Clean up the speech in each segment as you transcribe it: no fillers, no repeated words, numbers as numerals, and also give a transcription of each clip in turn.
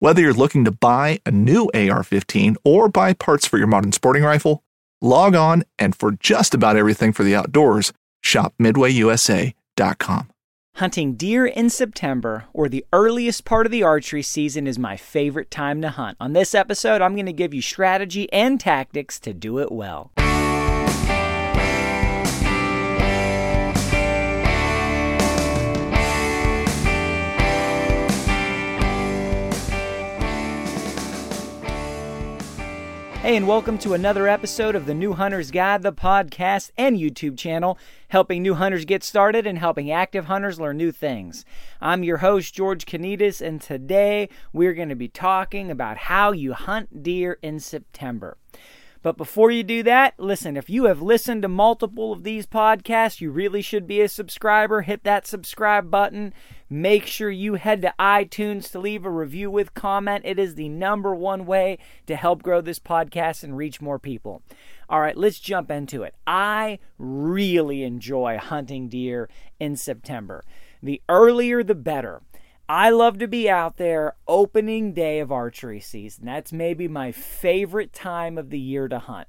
Whether you're looking to buy a new AR-15 or buy parts for your modern sporting rifle, log on and for just about everything for the outdoors, shop MidwayUSA.com. Hunting deer in September, or the earliest part of the archery season, is my favorite time to hunt. On this episode, I'm going to give you strategy and tactics to do it well. Hey, and welcome to another episode of the New Hunters Guide, the podcast and YouTube channel, helping new hunters get started and helping active hunters learn new things. I'm your host, George Kanidis, and today we're going to be talking about how you hunt deer in September. But before you do that, listen, if you have listened to multiple of these podcasts, you really should be a subscriber. Hit that subscribe button. Make sure you head to iTunes to leave a review with comment. It is the number one way to help grow this podcast and reach more people. All right, let's jump into it. I really enjoy hunting deer in September. The earlier, the better. I love to be out there opening day of archery season. That's maybe my favorite time of the year to hunt.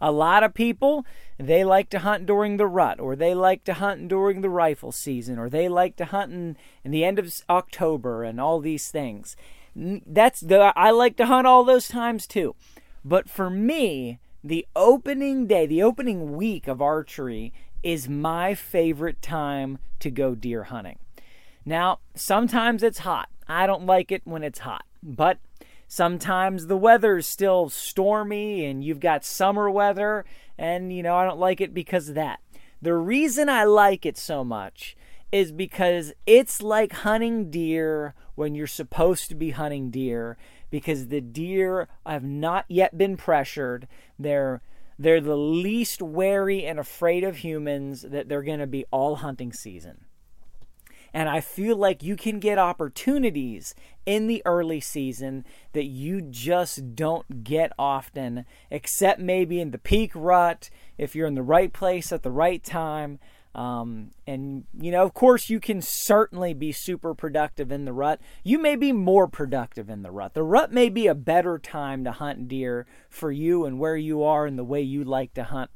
A lot of people, they like to hunt during the rut, or they like to hunt during the rifle season, or they like to hunt in the end of October and all these things. I like to hunt all those times too. But for me, the opening day, the opening week of archery is my favorite time to go deer hunting. Now, sometimes it's hot. I don't like it when it's hot, but sometimes the weather's still stormy and you've got summer weather, and I don't like it because of that. The reason I like it so much is because it's like hunting deer when you're supposed to be hunting deer, because the deer have not yet been pressured. They're the least wary and afraid of humans that they're going to be all hunting season. And I feel like you can get opportunities in the early season that you just don't get often, except maybe in the peak rut, if you're in the right place at the right time. Of course, you can certainly be super productive in the rut. You may be more productive in the rut. The rut may be a better time to hunt deer for you and where you are and the way you like to hunt.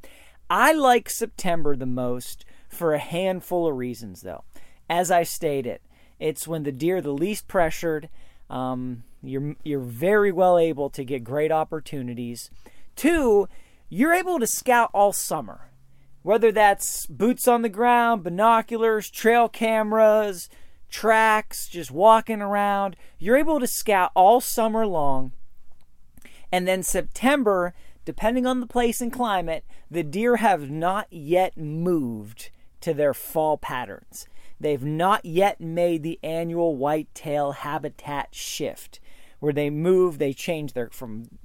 I like September the most for a handful of reasons, though. As I stated, it's when the deer are the least pressured. You're very well able to get great opportunities. Two, you're able to scout all summer, whether that's boots on the ground, binoculars, trail cameras, tracks, just walking around. You're able to scout all summer long. And then September, depending on the place and climate, the deer have not yet moved to their fall patterns. They've not yet made the annual whitetail habitat shift, where they move, they change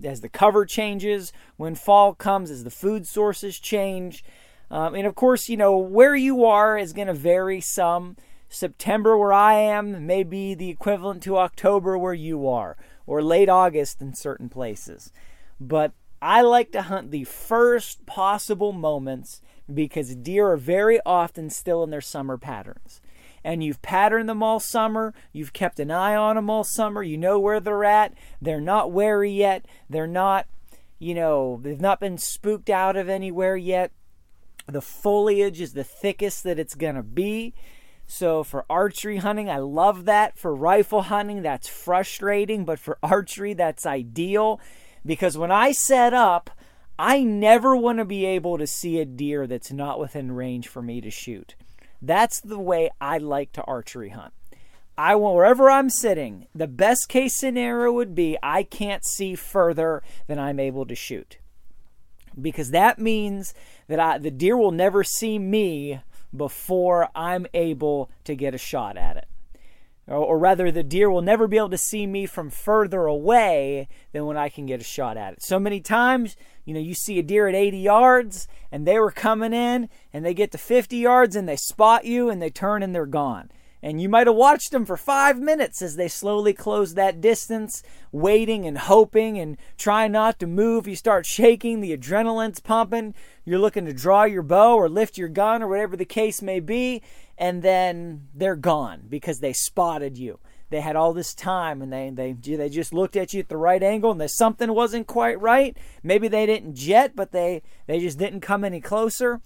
as the cover changes, when fall comes, as the food sources change. And of course, where you are is going to vary some. September where I am may be the equivalent to October where you are, or late August in certain places. But I like to hunt the first possible moments because deer are very often still in their summer patterns. And you've patterned them all summer. You've kept an eye on them all summer. You know where they're at. They're not wary yet. They're not, they've not been spooked out of anywhere yet. The foliage is the thickest that it's going to be. So for archery hunting, I love that. For rifle hunting, that's frustrating. But for archery, that's ideal. Because when I set up, I never want to be able to see a deer that's not within range for me to shoot. That's the way I like to archery hunt. I want, wherever I'm sitting, the best case scenario would be I can't see further than I'm able to shoot. Because that means that the deer will never see me before I'm able to get a shot at it. Or rather, the deer will never be able to see me from further away than when I can get a shot at it. So many times, you see a deer at 80 yards and they were coming in and they get to 50 yards and they spot you and they turn and they're gone. And you might have watched them for 5 minutes as they slowly close that distance, waiting and hoping and trying not to move. You start shaking, the adrenaline's pumping, you're looking to draw your bow or lift your gun or whatever the case may be, and then they're gone because they spotted you. They had all this time and they just looked at you at the right angle and something wasn't quite right. Maybe they didn't jet, but they just didn't come any closer.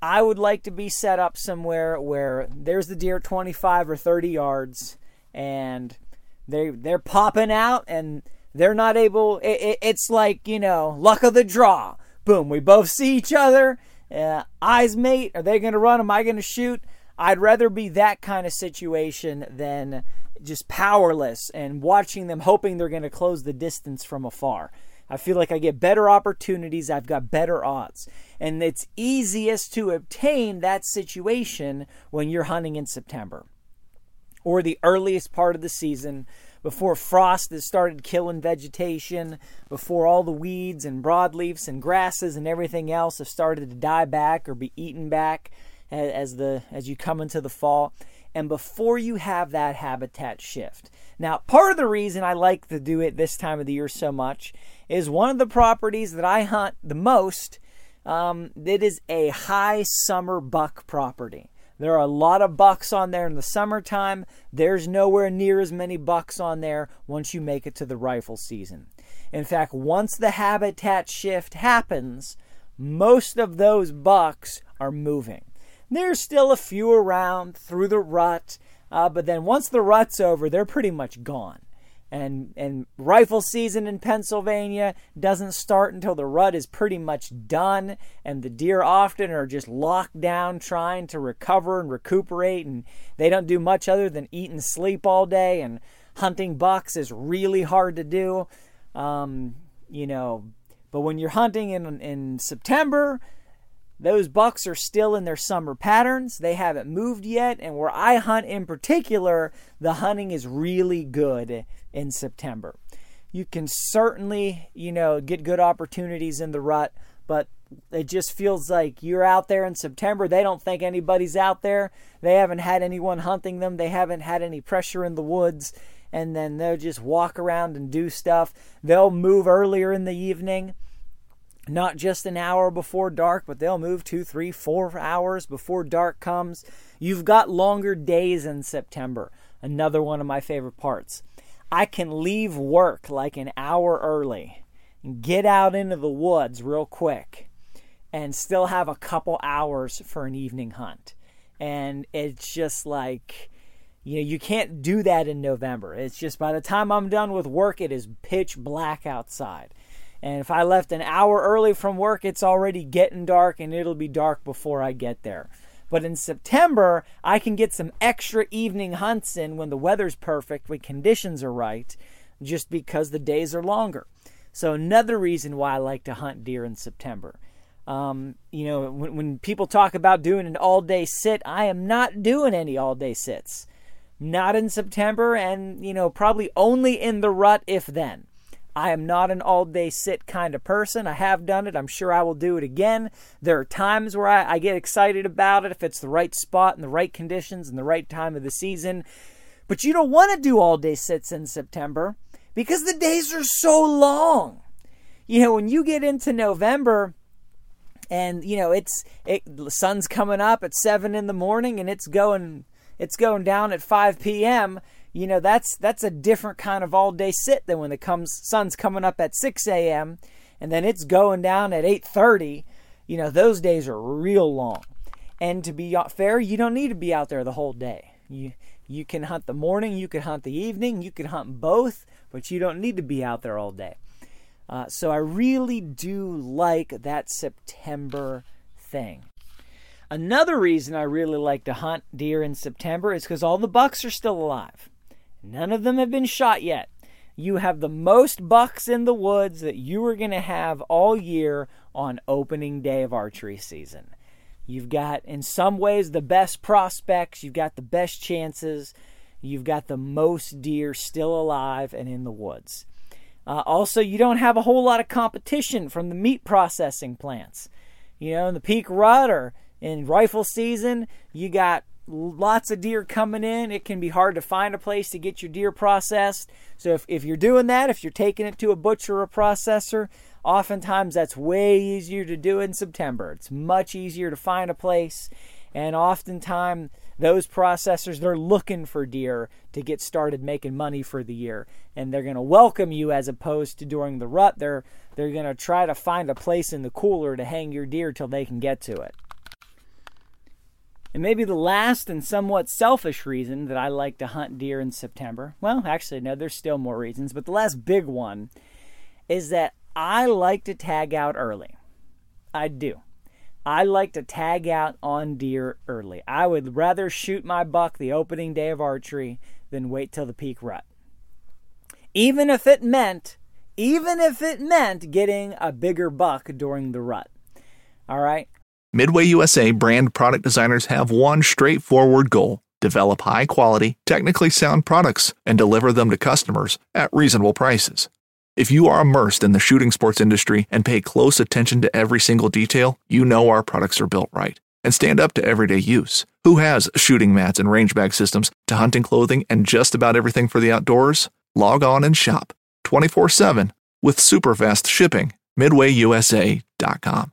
I would like to be set up somewhere where there's the deer 25 or 30 yards and they're popping out and they're not able. It's like, luck of the draw. Boom, we both see each other. Eyes mate. Are they going to run? Am I going to shoot? I'd rather be that kind of situation than just powerless and watching them hoping they're going to close the distance from afar. I feel like I get better opportunities. I've got better odds. And it's easiest to obtain that situation when you're hunting in September or the earliest part of the season before frost has started killing vegetation, before all the weeds and broadleafs and grasses and everything else have started to die back or be eaten back as you come into the fall. And before you have that habitat shift. Now, part of the reason I like to do it this time of the year so much is one of the properties that I hunt the most, it is a high summer buck property. There are a lot of bucks on there in the summertime. There's nowhere near as many bucks on there once you make it to the rifle season. In fact, once the habitat shift happens, most of those bucks are moving. There's still a few around through the rut, but then once the rut's over, they're pretty much gone. And rifle season in Pennsylvania doesn't start until the rut is pretty much done, and the deer often are just locked down trying to recover and recuperate, and they don't do much other than eat and sleep all day, and hunting bucks is really hard to do. But when you're hunting in September, those bucks are still in their summer patterns. They haven't moved yet. And where I hunt in particular, the hunting is really good in September. You can certainly, get good opportunities in the rut, but it just feels like you're out there in September. They don't think anybody's out there. They haven't had anyone hunting them. They haven't had any pressure in the woods. And then they'll just walk around and do stuff. They'll move earlier in the evening. Not just an hour before dark, but they'll move 2, 3, 4 hours before dark comes. You've got longer days in September. Another one of my favorite parts. I can leave work like an hour early and get out into the woods real quick and still have a couple hours for an evening hunt. And it's just like, you can't do that in November. It's just by the time I'm done with work, it is pitch black outside. And if I left an hour early from work, it's already getting dark and it'll be dark before I get there. But in September, I can get some extra evening hunts in when the weather's perfect, when conditions are right, just because the days are longer. So another reason why I like to hunt deer in September. When people talk about doing an all-day sit, I am not doing any all-day sits. Not in September and, probably only in the rut if then. I am not an all-day sit kind of person. I have done it. I'm sure I will do it again. There are times where I get excited about it if it's the right spot and the right conditions and the right time of the season. But you don't want to do all-day sits in September because the days are so long. you know, when you get into November and, you know, the sun's coming up at 7 a.m. and it's going down at 5 p.m. you know, that's a different kind of all day sit than when sun's coming up at 6 a.m. and then it's going down at 8:30. You know, those days are real long. And to be fair, you don't need to be out there the whole day. You can hunt the morning, you can hunt the evening, you can hunt both, but you don't need to be out there all day. So I really do like that September thing. Another reason I really like to hunt deer in September is because all the bucks are still alive. None of them have been shot yet. You have the most bucks in the woods that you are going to have all year on opening day of archery season. You've got, in some ways, the best prospects. You've got the best chances. You've got the most deer still alive and in the woods. Also, you don't have a whole lot of competition from the meat processing plants. You know, in the peak rut or in rifle season, you got lots of deer coming in. It can be hard to find a place to get your deer processed. So if you're doing that, if you're taking it to a butcher or a processor, oftentimes that's way easier to do in September. It's much easier to find a place, and oftentimes those processors, they're looking for deer to get started making money for the year, and they're going to welcome you as opposed to during the rut. They're going to try to find a place in the cooler to hang your deer till they can get to it. And maybe the last and somewhat selfish reason that I like to hunt deer in September, well, actually, no, there's still more reasons, but the last big one is that I like to tag out early. I do. I like to tag out on deer early. I would rather shoot my buck the opening day of archery than wait till the peak rut. Even if it meant getting a bigger buck during the rut. All right? Midway USA brand product designers have one straightforward goal: develop high-quality, technically sound products and deliver them to customers at reasonable prices. If you are immersed in the shooting sports industry and pay close attention to every single detail, you know our products are built right and stand up to everyday use. Who has shooting mats and range bag systems to hunting clothing and just about everything for the outdoors? Log on and shop 24/7 with super fast shipping. MidwayUSA.com.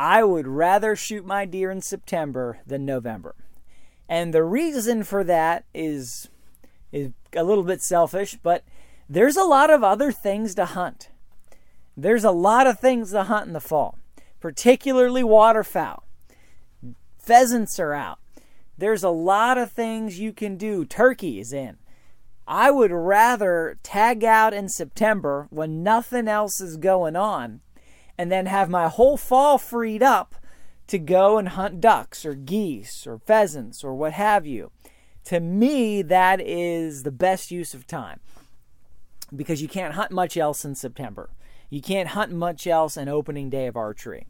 I would rather shoot my deer in September than November. And the reason for that is a little bit selfish, but there's a lot of other things to hunt. There's a lot of things to hunt in the fall, particularly waterfowl. Pheasants are out. There's a lot of things you can do. Turkey is in. I would rather tag out in September when nothing else is going on and then have my whole fall freed up to go and hunt ducks or geese or pheasants or what have you. To me, that is the best use of time, because you can't hunt much else in September. You can't hunt much else in opening day of archery.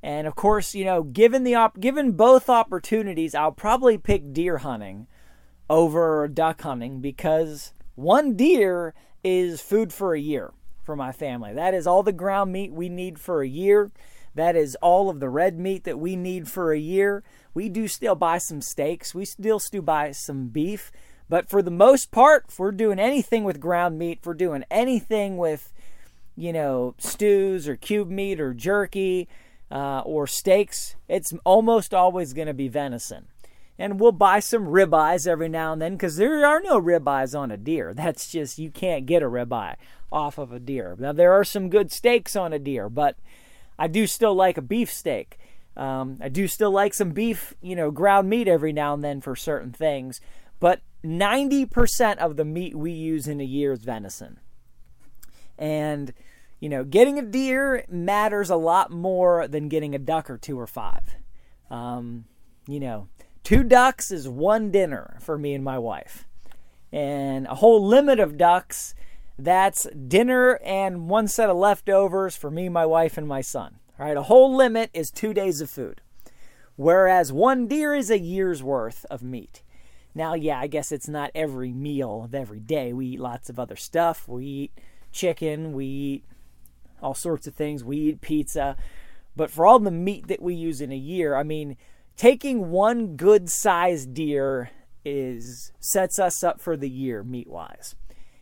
And of course, you know, given both opportunities, I'll probably pick deer hunting over duck hunting, because one deer is food for a year for my family. That is all the ground meat we need for a year. That is all of the red meat that we need for a year. We do still buy some steaks. We still do buy some beef. But for the most part, if we're doing anything with ground meat, if we're doing anything with, you know, stews or cube meat or jerky or steaks, it's almost always going to be venison. And we'll buy some ribeyes every now and then, because there are no ribeyes on a deer. That's just, you can't get a ribeye off of a deer. Now, there are some good steaks on a deer, but I do still like a beef steak. I do still like some beef, you know, ground meat every now and then for certain things. But 90% of the meat we use in a year is venison. And, you know, getting a deer matters a lot more than getting a duck or two or five. You know, 2 ducks is 1 dinner for me and my wife. And a whole limit of ducks That's dinner and one set of leftovers for me, my wife, and my son. All right, a whole limit is 2 days of food, whereas one deer is a year's worth of meat. Now, yeah, I guess it's not every meal of every day. We eat lots of other stuff. We eat chicken. We eat all sorts of things. We eat pizza. But for all the meat that we use in a year, I mean, taking one good-sized deer sets us up for the year meat-wise.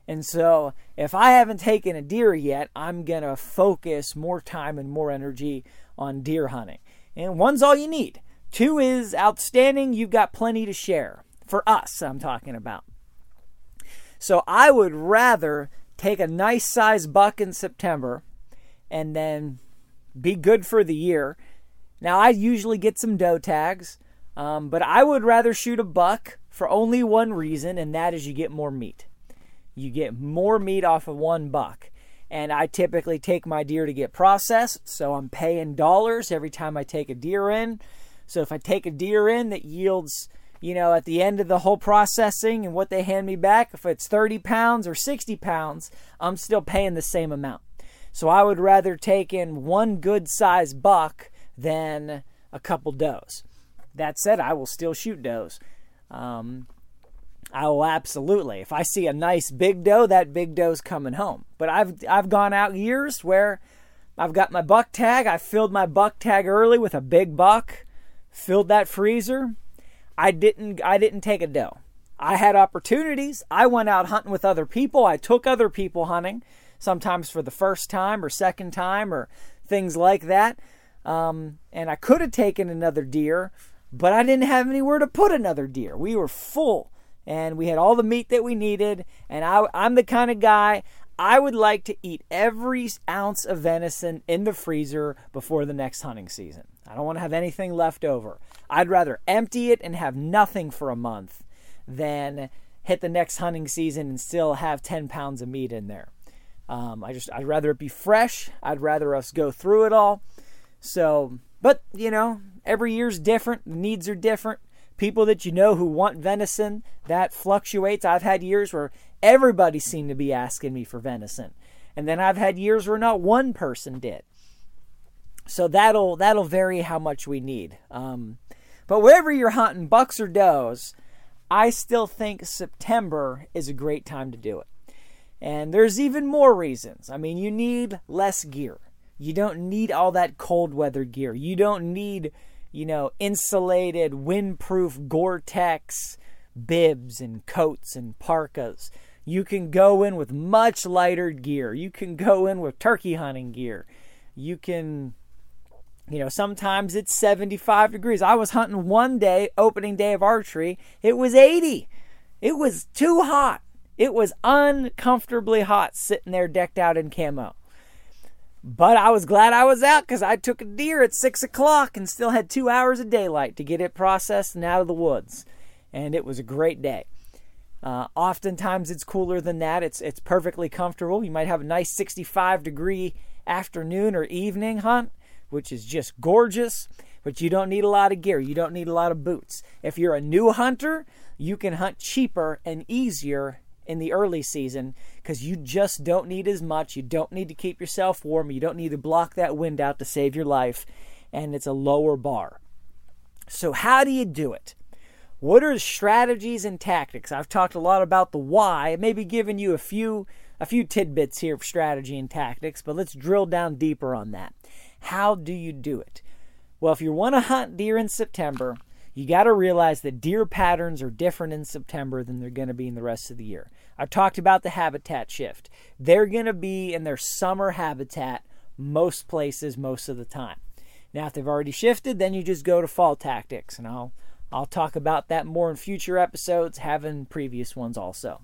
And so if I haven't taken a deer yet, I'm going to focus more time and more energy on deer hunting. And one's all you need. Two is outstanding. You've got plenty to share. For us, I'm talking about. So I would rather take a nice sized buck in September and then be good for the year. Now, I usually get some doe tags, but I would rather shoot a buck for only one reason, and that is you get more meat. You get more meat off of one buck. And I typically take my deer to get processed, so I'm paying dollars every time I take a deer in. So if I take a deer in that yields, you know, at the end of the whole processing and what they hand me back, if it's 30 pounds or 60 pounds, I'm still paying the same amount. So I would rather take in one good sized buck than a couple does. That said, I will still shoot does. I will absolutely. If I see a nice big doe, that big doe's coming home. But I've gone out years where I've got my buck tag. I filled my buck tag early with a big buck, filled that freezer. I didn't take a doe. I had opportunities. I went out hunting with other people. I took other people hunting, sometimes for the first time or second time or things like that. And I could have taken another deer, but I didn't have anywhere to put another deer. We were full and we had all the meat that we needed. And I'm the kind of guy, I would like to eat every ounce of venison in the freezer before the next hunting season. I don't want to have anything left over. I'd rather empty it and have nothing for a month than hit the next hunting season and still have 10 pounds of meat in there. I'd rather it be fresh. I'd rather us go through it all. So, but you know, every year's different. Needs are different. People that you know who want venison, that fluctuates. I've had years where everybody seemed to be asking me for venison. And then I've had years where not one person did. So that'll vary how much we need. But wherever you're hunting, bucks or does, I still think September is a great time to do it. And there's even more reasons. I mean, you need less gear. You don't need all that cold weather gear. You don't need, insulated, windproof Gore-Tex bibs and coats and parkas. You can go in with much lighter gear. You can go in with turkey hunting gear. You can, sometimes it's 75 degrees. I was hunting one day, opening day of archery. It was 80. It was too hot. It was uncomfortably hot sitting there decked out in camo. But I was glad I was out because I took a deer at 6 o'clock and still had 2 hours of daylight to get it processed and out of the woods. And it was a great day. Oftentimes it's cooler than that. It's perfectly comfortable. You might have a nice 65 degree afternoon or evening hunt, which is just gorgeous, but you don't need a lot of gear. You don't need a lot of boots. If you're a new hunter, you can hunt cheaper and easier in the early season because you just don't need as much. You don't need to keep yourself warm. You don't need to block that wind out to save your life, and it's a lower bar. So how do you do it? What are the strategies and tactics? I've talked a lot about the why, maybe giving you a few tidbits here of strategy and tactics, but let's drill down deeper on that. How do you do it? Well, if you want to hunt deer in September, you got to realize that deer patterns are different in September than they're going to be in the rest of the year. I've talked about the habitat shift. They're going to be in their summer habitat most places most of the time. Now, if they've already shifted, then you just go to fall tactics, and I'll talk about that more in future episodes, having previous ones also.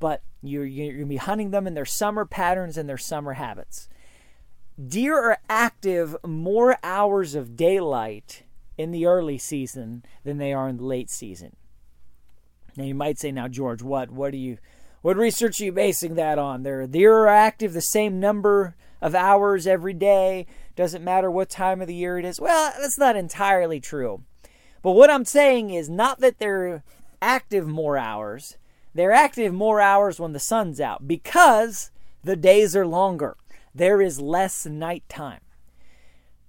But you're going to be hunting them in their summer patterns and their summer habits. Deer are active more hours of daylight in the early season than they are in the late season. Now you might say, now George, what research are you basing that on? Deer are active the same number of hours every day. Doesn't matter what time of the year it is. Well, that's not entirely true. But what I'm saying is not that they're active more hours. They're active more hours when the sun's out because the days are longer. There is less nighttime.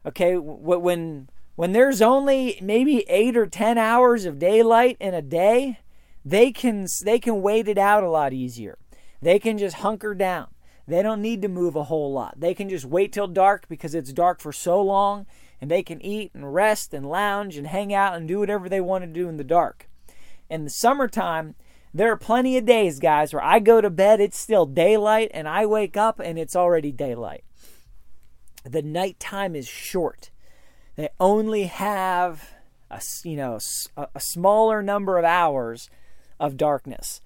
Okay, when there's only maybe 8 or 10 hours of daylight in a day, they can wait it out a lot easier. They can just hunker down. They don't need to move a whole lot. They can just wait till dark because it's dark for so long, and they can eat and rest and lounge and hang out and do whatever they want to do in the dark. In the summertime, there are plenty of days, guys, where I go to bed, it's still daylight, and I wake up and it's already daylight. The nighttime is short. They only have a smaller number of hours of darkness.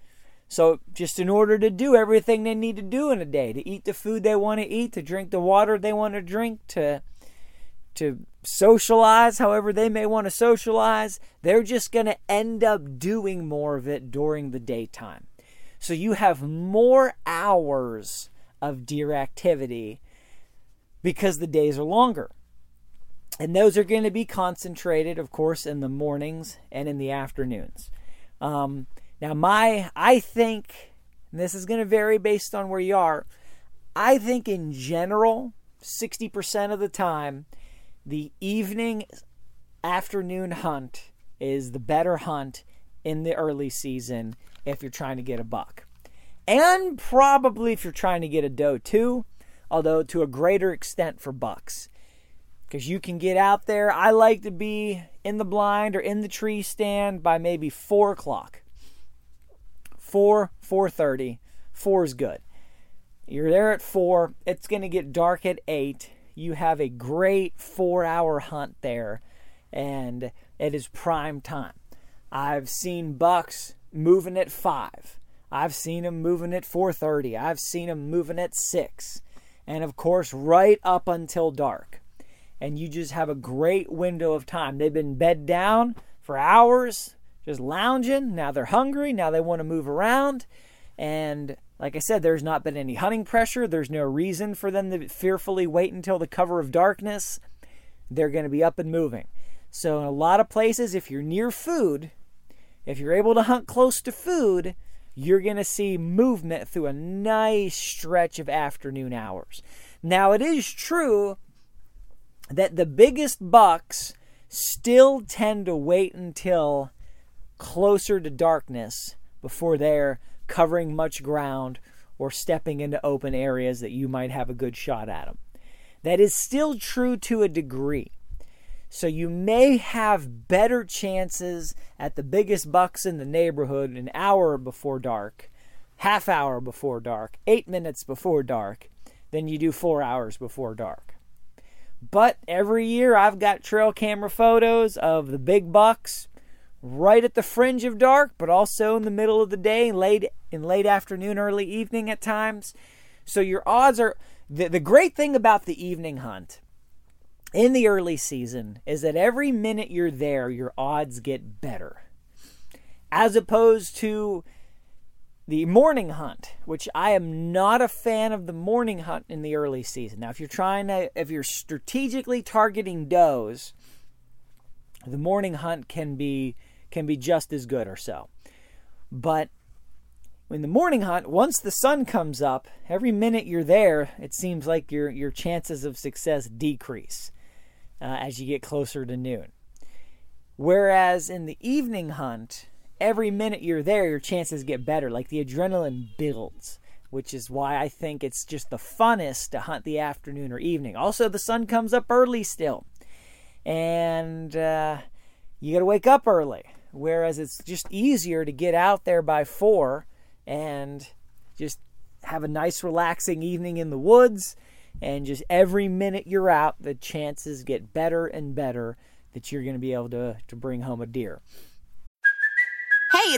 So just in order to do everything they need to do in a day, to eat the food they want to eat, to drink the water they want to drink, to socialize however they may want to socialize, they're just going to end up doing more of it during the daytime. So you have more hours of deer activity because the days are longer. And those are going to be concentrated, of course, in the mornings and in the afternoons. Now, I think, and this is going to vary based on where you are, I think in general, 60% of the time, the evening afternoon hunt is the better hunt in the early season if you're trying to get a buck. And probably if you're trying to get a doe too, although to a greater extent for bucks. Because you can get out there. I like to be in the blind or in the tree stand by maybe 4 o'clock. 4:30. 4 is good. You're there at 4. It's going to get dark at 8. You have a great 4-hour hunt there, and it is prime time. I've seen bucks moving at 5. I've seen them moving at 4:30. I've seen them moving at 6. And of course, right up until dark. And you just have a great window of time. They've been bed down for hours, just lounging. Now they're hungry. Now they want to move around. And like I said, there's not been any hunting pressure. There's no reason for them to fearfully wait until the cover of darkness. They're going to be up and moving. So in a lot of places, if you're near food, if you're able to hunt close to food, you're going to see movement through a nice stretch of afternoon hours. Now it is true that the biggest bucks still tend to wait until closer to darkness before they're covering much ground or stepping into open areas that you might have a good shot at them. That is still true to a degree. So you may have better chances at the biggest bucks in the neighborhood an hour before dark, half hour before dark, 8 minutes before dark, than you do 4 hours before dark. But every year I've got trail camera photos of the big bucks right at the fringe of dark, but also in the middle of the day, late afternoon, early evening at times. So your odds are, the great thing about the evening hunt in the early season is that every minute you're there, your odds get better. As opposed to the morning hunt, which I am not a fan of the morning hunt in the early season. Now, if you're strategically targeting does, the morning hunt can be just as good or so. But in the morning hunt, once the sun comes up, every minute you're there, it seems like your chances of success decrease as you get closer to noon. Whereas in the evening hunt, every minute you're there, your chances get better. Like the adrenaline builds, which is why I think it's just the funnest to hunt the afternoon or evening. Also, the sun comes up early still. And you got to wake up early, whereas it's just easier to get out there by 4 and just have a nice relaxing evening in the woods. And just every minute you're out, the chances get better and better that you're going to be able to bring home a deer. Hey,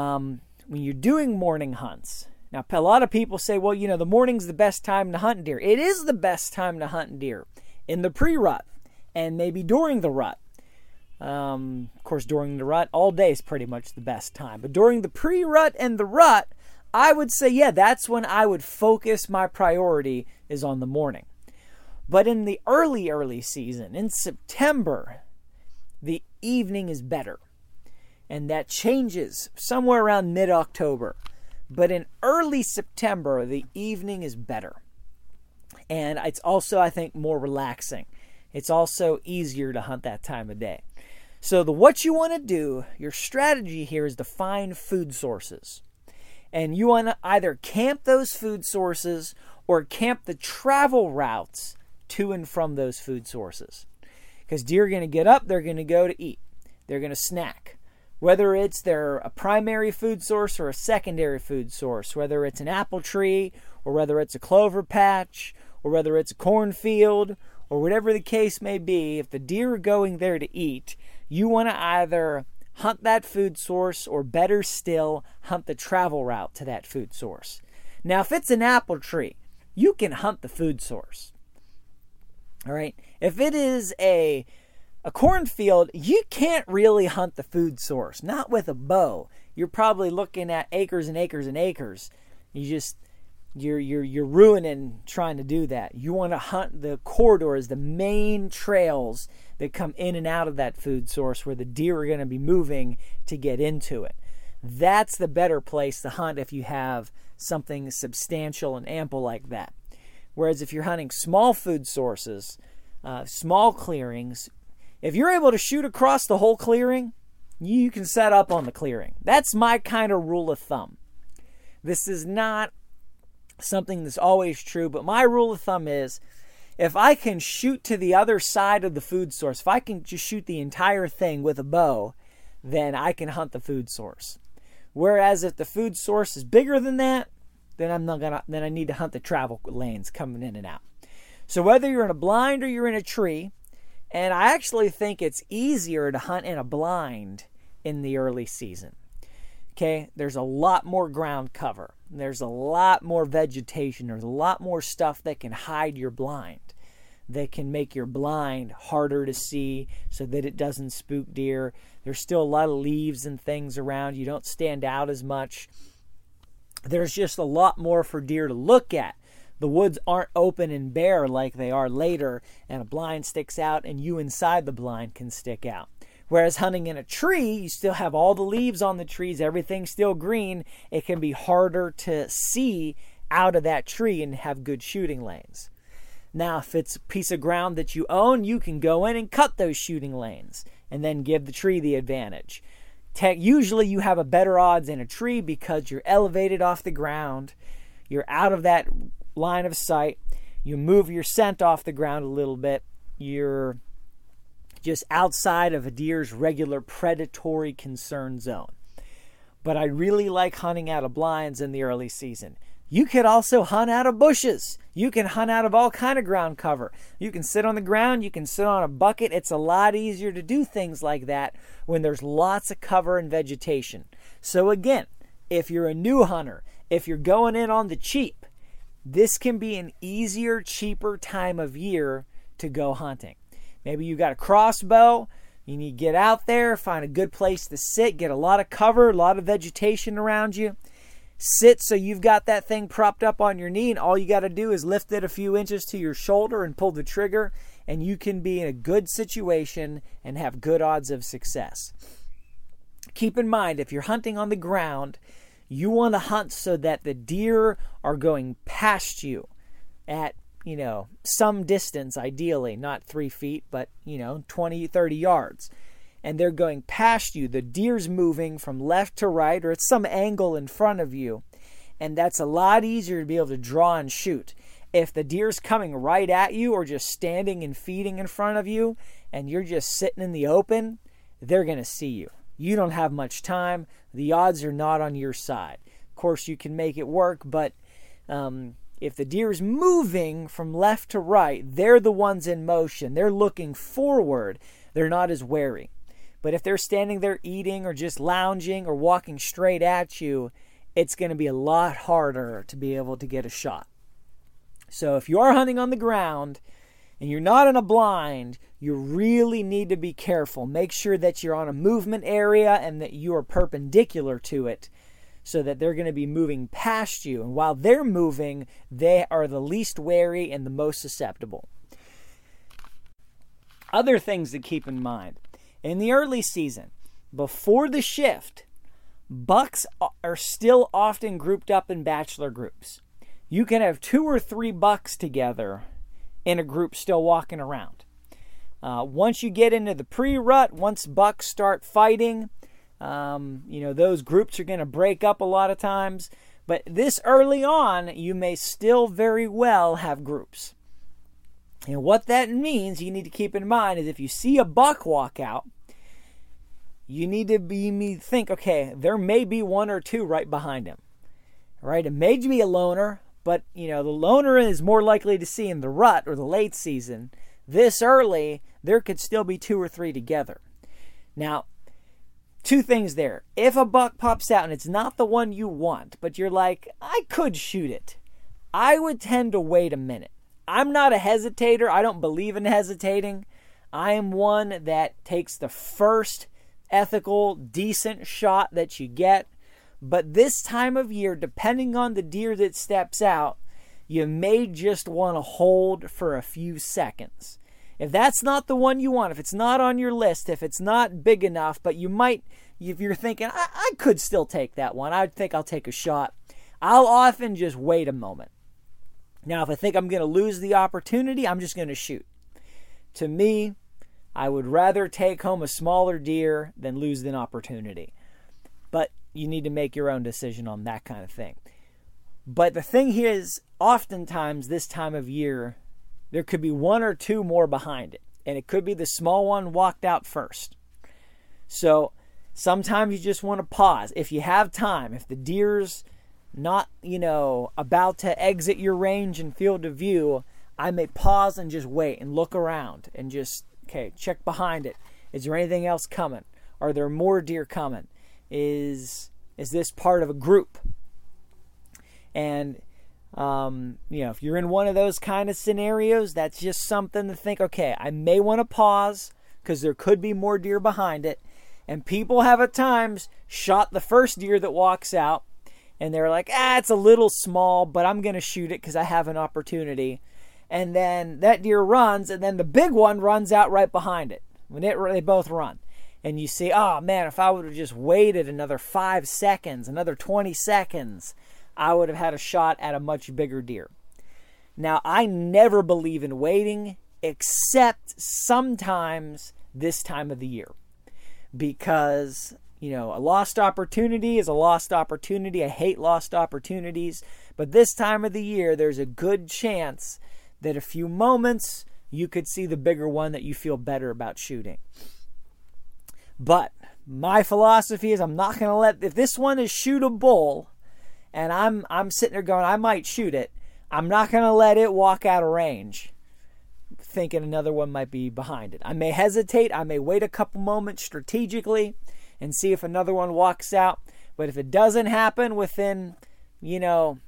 when you're doing morning hunts, now a lot of people say, well, the morning's the best time to hunt deer. It is the best time to hunt deer in the pre-rut and maybe during the rut. Of course, during the rut, all day is pretty much the best time. But during the pre-rut and the rut, I would say, that's when I would focus my priority is on the morning. But in the early season, in September, the evening is better. And that changes somewhere around mid-October. But in early September, the evening is better. And it's also, I think, more relaxing. It's also easier to hunt that time of day. So what you want to do, your strategy here is to find food sources. And you want to either camp those food sources or camp the travel routes to and from those food sources. Because deer are going to get up, they're going to go to eat. They're going to snack. Whether it's a primary food source or a secondary food source, whether it's an apple tree or whether it's a clover patch or whether it's a cornfield or whatever the case may be, if the deer are going there to eat, you want to either hunt that food source or better still, hunt the travel route to that food source. Now, if it's an apple tree, you can hunt the food source. All right. If it is a cornfield, you can't really hunt the food source, not with a bow. You're probably looking at acres and acres and acres. You're ruining trying to do that. You want to hunt the corridors, the main trails that come in and out of that food source where the deer are going to be moving to get into it. That's the better place to hunt if you have something substantial and ample like that. Whereas if you're hunting small food sources, small clearings, if you're able to shoot across the whole clearing, you can set up on the clearing. That's my kind of rule of thumb. This is not something that's always true, but my rule of thumb is if I can shoot to the other side of the food source, if I can just shoot the entire thing with a bow, then I can hunt the food source. Whereas if the food source is bigger than that, then I need to hunt the travel lanes coming in and out. So whether you're in a blind or you're in a tree, and I actually think it's easier to hunt in a blind in the early season. Okay, there's a lot more ground cover. There's a lot more vegetation. There's a lot more stuff that can hide your blind, that can make your blind harder to see so that it doesn't spook deer. There's still a lot of leaves and things around. You don't stand out as much. There's just a lot more for deer to look at. The woods aren't open and bare like they are later, and a blind sticks out, and you inside the blind can stick out. Whereas hunting in a tree, you still have all the leaves on the trees, everything's still green. It can be harder to see out of that tree and have good shooting lanes. Now, if it's a piece of ground that you own, you can go in and cut those shooting lanes and then give the tree the advantage. Usually you have a better odds in a tree because you're elevated off the ground, you're out of that line of sight, you move your scent off the ground a little bit, you're just outside of a deer's regular predatory concern zone. But I really like hunting out of blinds in the early season. You could also hunt out of bushes. You can hunt out of all kind of ground cover. You can sit on the ground, you can sit on a bucket. It's a lot easier to do things like that when there's lots of cover and vegetation. So again, if you're a new hunter, if you're going in on the cheap, this can be an easier, cheaper time of year to go hunting. Maybe you got a crossbow, you need to get out there, find a good place to sit, get a lot of cover, a lot of vegetation around you. Sit so you've got that thing propped up on your knee and all you got to do is lift it a few inches to your shoulder and pull the trigger and you can be in a good situation and have good odds of success. Keep in mind, if you're hunting on the ground, you want to hunt so that the deer are going past you at, some distance, ideally, not 3 feet, but, 20, 30 yards. and they're going past you. The deer's moving from left to right or at some angle in front of you. And that's a lot easier to be able to draw and shoot. If the deer's coming right at you or just standing and feeding in front of you and you're just sitting in the open, they're going to see you. You don't have much time. The odds are not on your side. Of course, you can make it work, but if the deer is moving from left to right, they're the ones in motion. They're looking forward. They're not as wary. But if they're standing there eating or just lounging or walking straight at you, it's going to be a lot harder to be able to get a shot. So if you are hunting on the ground and you're not in a blind, you really need to be careful. Make sure that you're on a movement area and that you are perpendicular to it so that they're going to be moving past you. And while they're moving, they are the least wary and the most susceptible. Other things to keep in mind. In the early season, before the shift, bucks are still often grouped up in bachelor groups. You can have 2 or 3 bucks together in a group still walking around. Once you get into the pre-rut, once bucks start fighting, those groups are going to break up a lot of times. But this early on, you may still very well have groups. And what that means, you need to keep in mind, is if you see a buck walk out, you need to think, okay, there may be 1 or 2 right behind him. Right? It may be a loner. But, the loner is more likely to see in the rut or the late season. This early, there could still be 2 or 3 together. Now, 2 things there. If a buck pops out and it's not the one you want, but you're like, I could shoot it, I would tend to wait a minute. I'm not a hesitator. I don't believe in hesitating. I am one that takes the first ethical, decent shot that you get. But this time of year, depending on the deer that steps out, you may just want to hold for a few seconds. If that's not the one you want, if it's not on your list, if it's not big enough, but you might, if you're thinking, I could still take that one, I think I'll take a shot, I'll often just wait a moment. Now, if I think I'm going to lose the opportunity, I'm just going to shoot. To me, I would rather take home a smaller deer than lose an opportunity. But you need to make your own decision on that kind of thing. But the thing here is, oftentimes this time of year, there could be 1 or 2 more behind it. And it could be the small one walked out first. So sometimes you just want to pause. If you have time, if the deer's not, about to exit your range and field of view, I may pause and just wait and look around and just, okay, check behind it. Is there anything else coming? Are there more deer coming? Is this part of a group? And, if you're in one of those kind of scenarios, that's just something to think, okay, I may want to pause because there could be more deer behind it. And people have at times shot the first deer that walks out and they're like, it's a little small, but I'm going to shoot it because I have an opportunity. And then that deer runs and then the big one runs out right behind it. When they both run. And you see, oh man, if I would have just waited another 5 seconds, another 20 seconds, I would have had a shot at a much bigger deer. Now, I never believe in waiting, except sometimes this time of the year. Because, a lost opportunity is a lost opportunity. I hate lost opportunities. But this time of the year, there's a good chance that a few moments, you could see the bigger one that you feel better about shooting. But my philosophy is I'm not going to let, if this one is shootable and I'm sitting there going, I might shoot it, I'm not going to let it walk out of range thinking another one might be behind it. I may hesitate. I may wait a couple moments strategically and see if another one walks out. But if it doesn't happen within the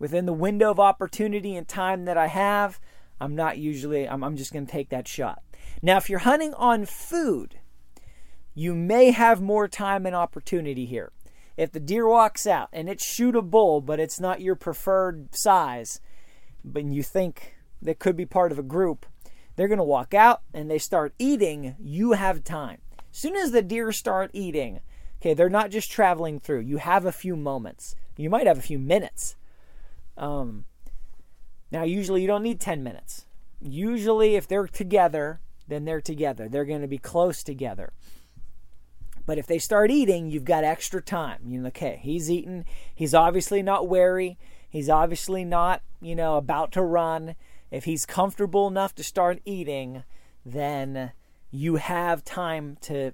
window of opportunity and time that I have, I'm just going to take that shot. Now, if you're hunting on food, you may have more time and opportunity here. If the deer walks out and it's shootable, but it's not your preferred size, but you think that could be part of a group, they're going to walk out and they start eating, you have time. As soon as the deer start eating, okay, they're not just traveling through. You have a few moments. You might have a few minutes. Now, usually you don't need 10 minutes. Usually if they're together, then they're together. They're going to be close together. But if they start eating, you've got extra time. You know, okay, he's eating. He's obviously not wary. He's obviously not, about to run. If he's comfortable enough to start eating, then you have time to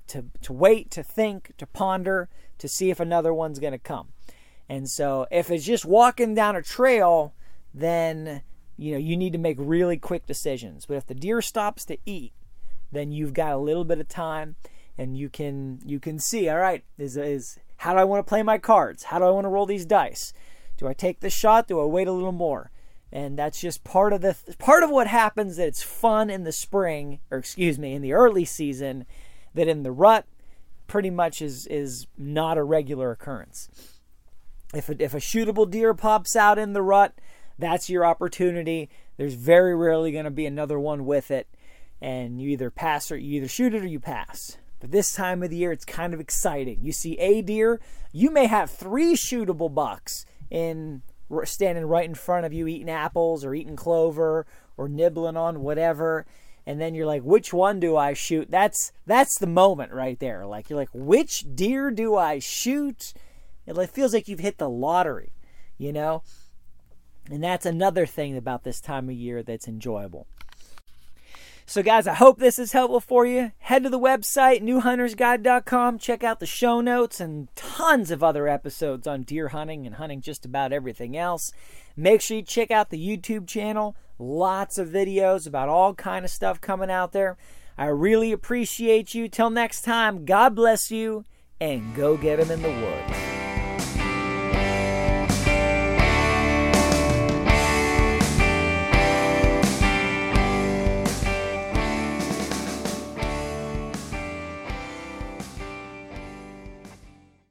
wait, to think, to ponder, to see if another one's going to come. And so if it's just walking down a trail, then, you need to make really quick decisions. But if the deer stops to eat, then you've got a little bit of time and you can see, all right, is how do I want to play my cards? How do I want to roll these dice? Do I take this shot? Do I wait a little more? And that's just part of what happens, that it's fun in the spring, or excuse me, in the early season, that in the rut pretty much is not a regular occurrence. If a shootable deer pops out in the rut, that's your opportunity. There's very rarely going to be another one with it, and you either shoot it or you pass. But this time of the year, it's kind of exciting. You see a deer, you may have 3 shootable bucks standing right in front of you, eating apples or eating clover or nibbling on whatever, and then you're like, which one do I shoot? That's the moment right there. Like, you're like, which deer do I shoot? It feels like you've hit the lottery, and that's another thing about this time of year that's enjoyable. So guys, I hope this is helpful for you. Head to the website, newhuntersguide.com. Check out the show notes and tons of other episodes on deer hunting and hunting just about everything else. Make sure you check out the YouTube channel. Lots of videos about all kind of stuff coming out there. I really appreciate you. Till next time, God bless you, and go get 'em in the woods.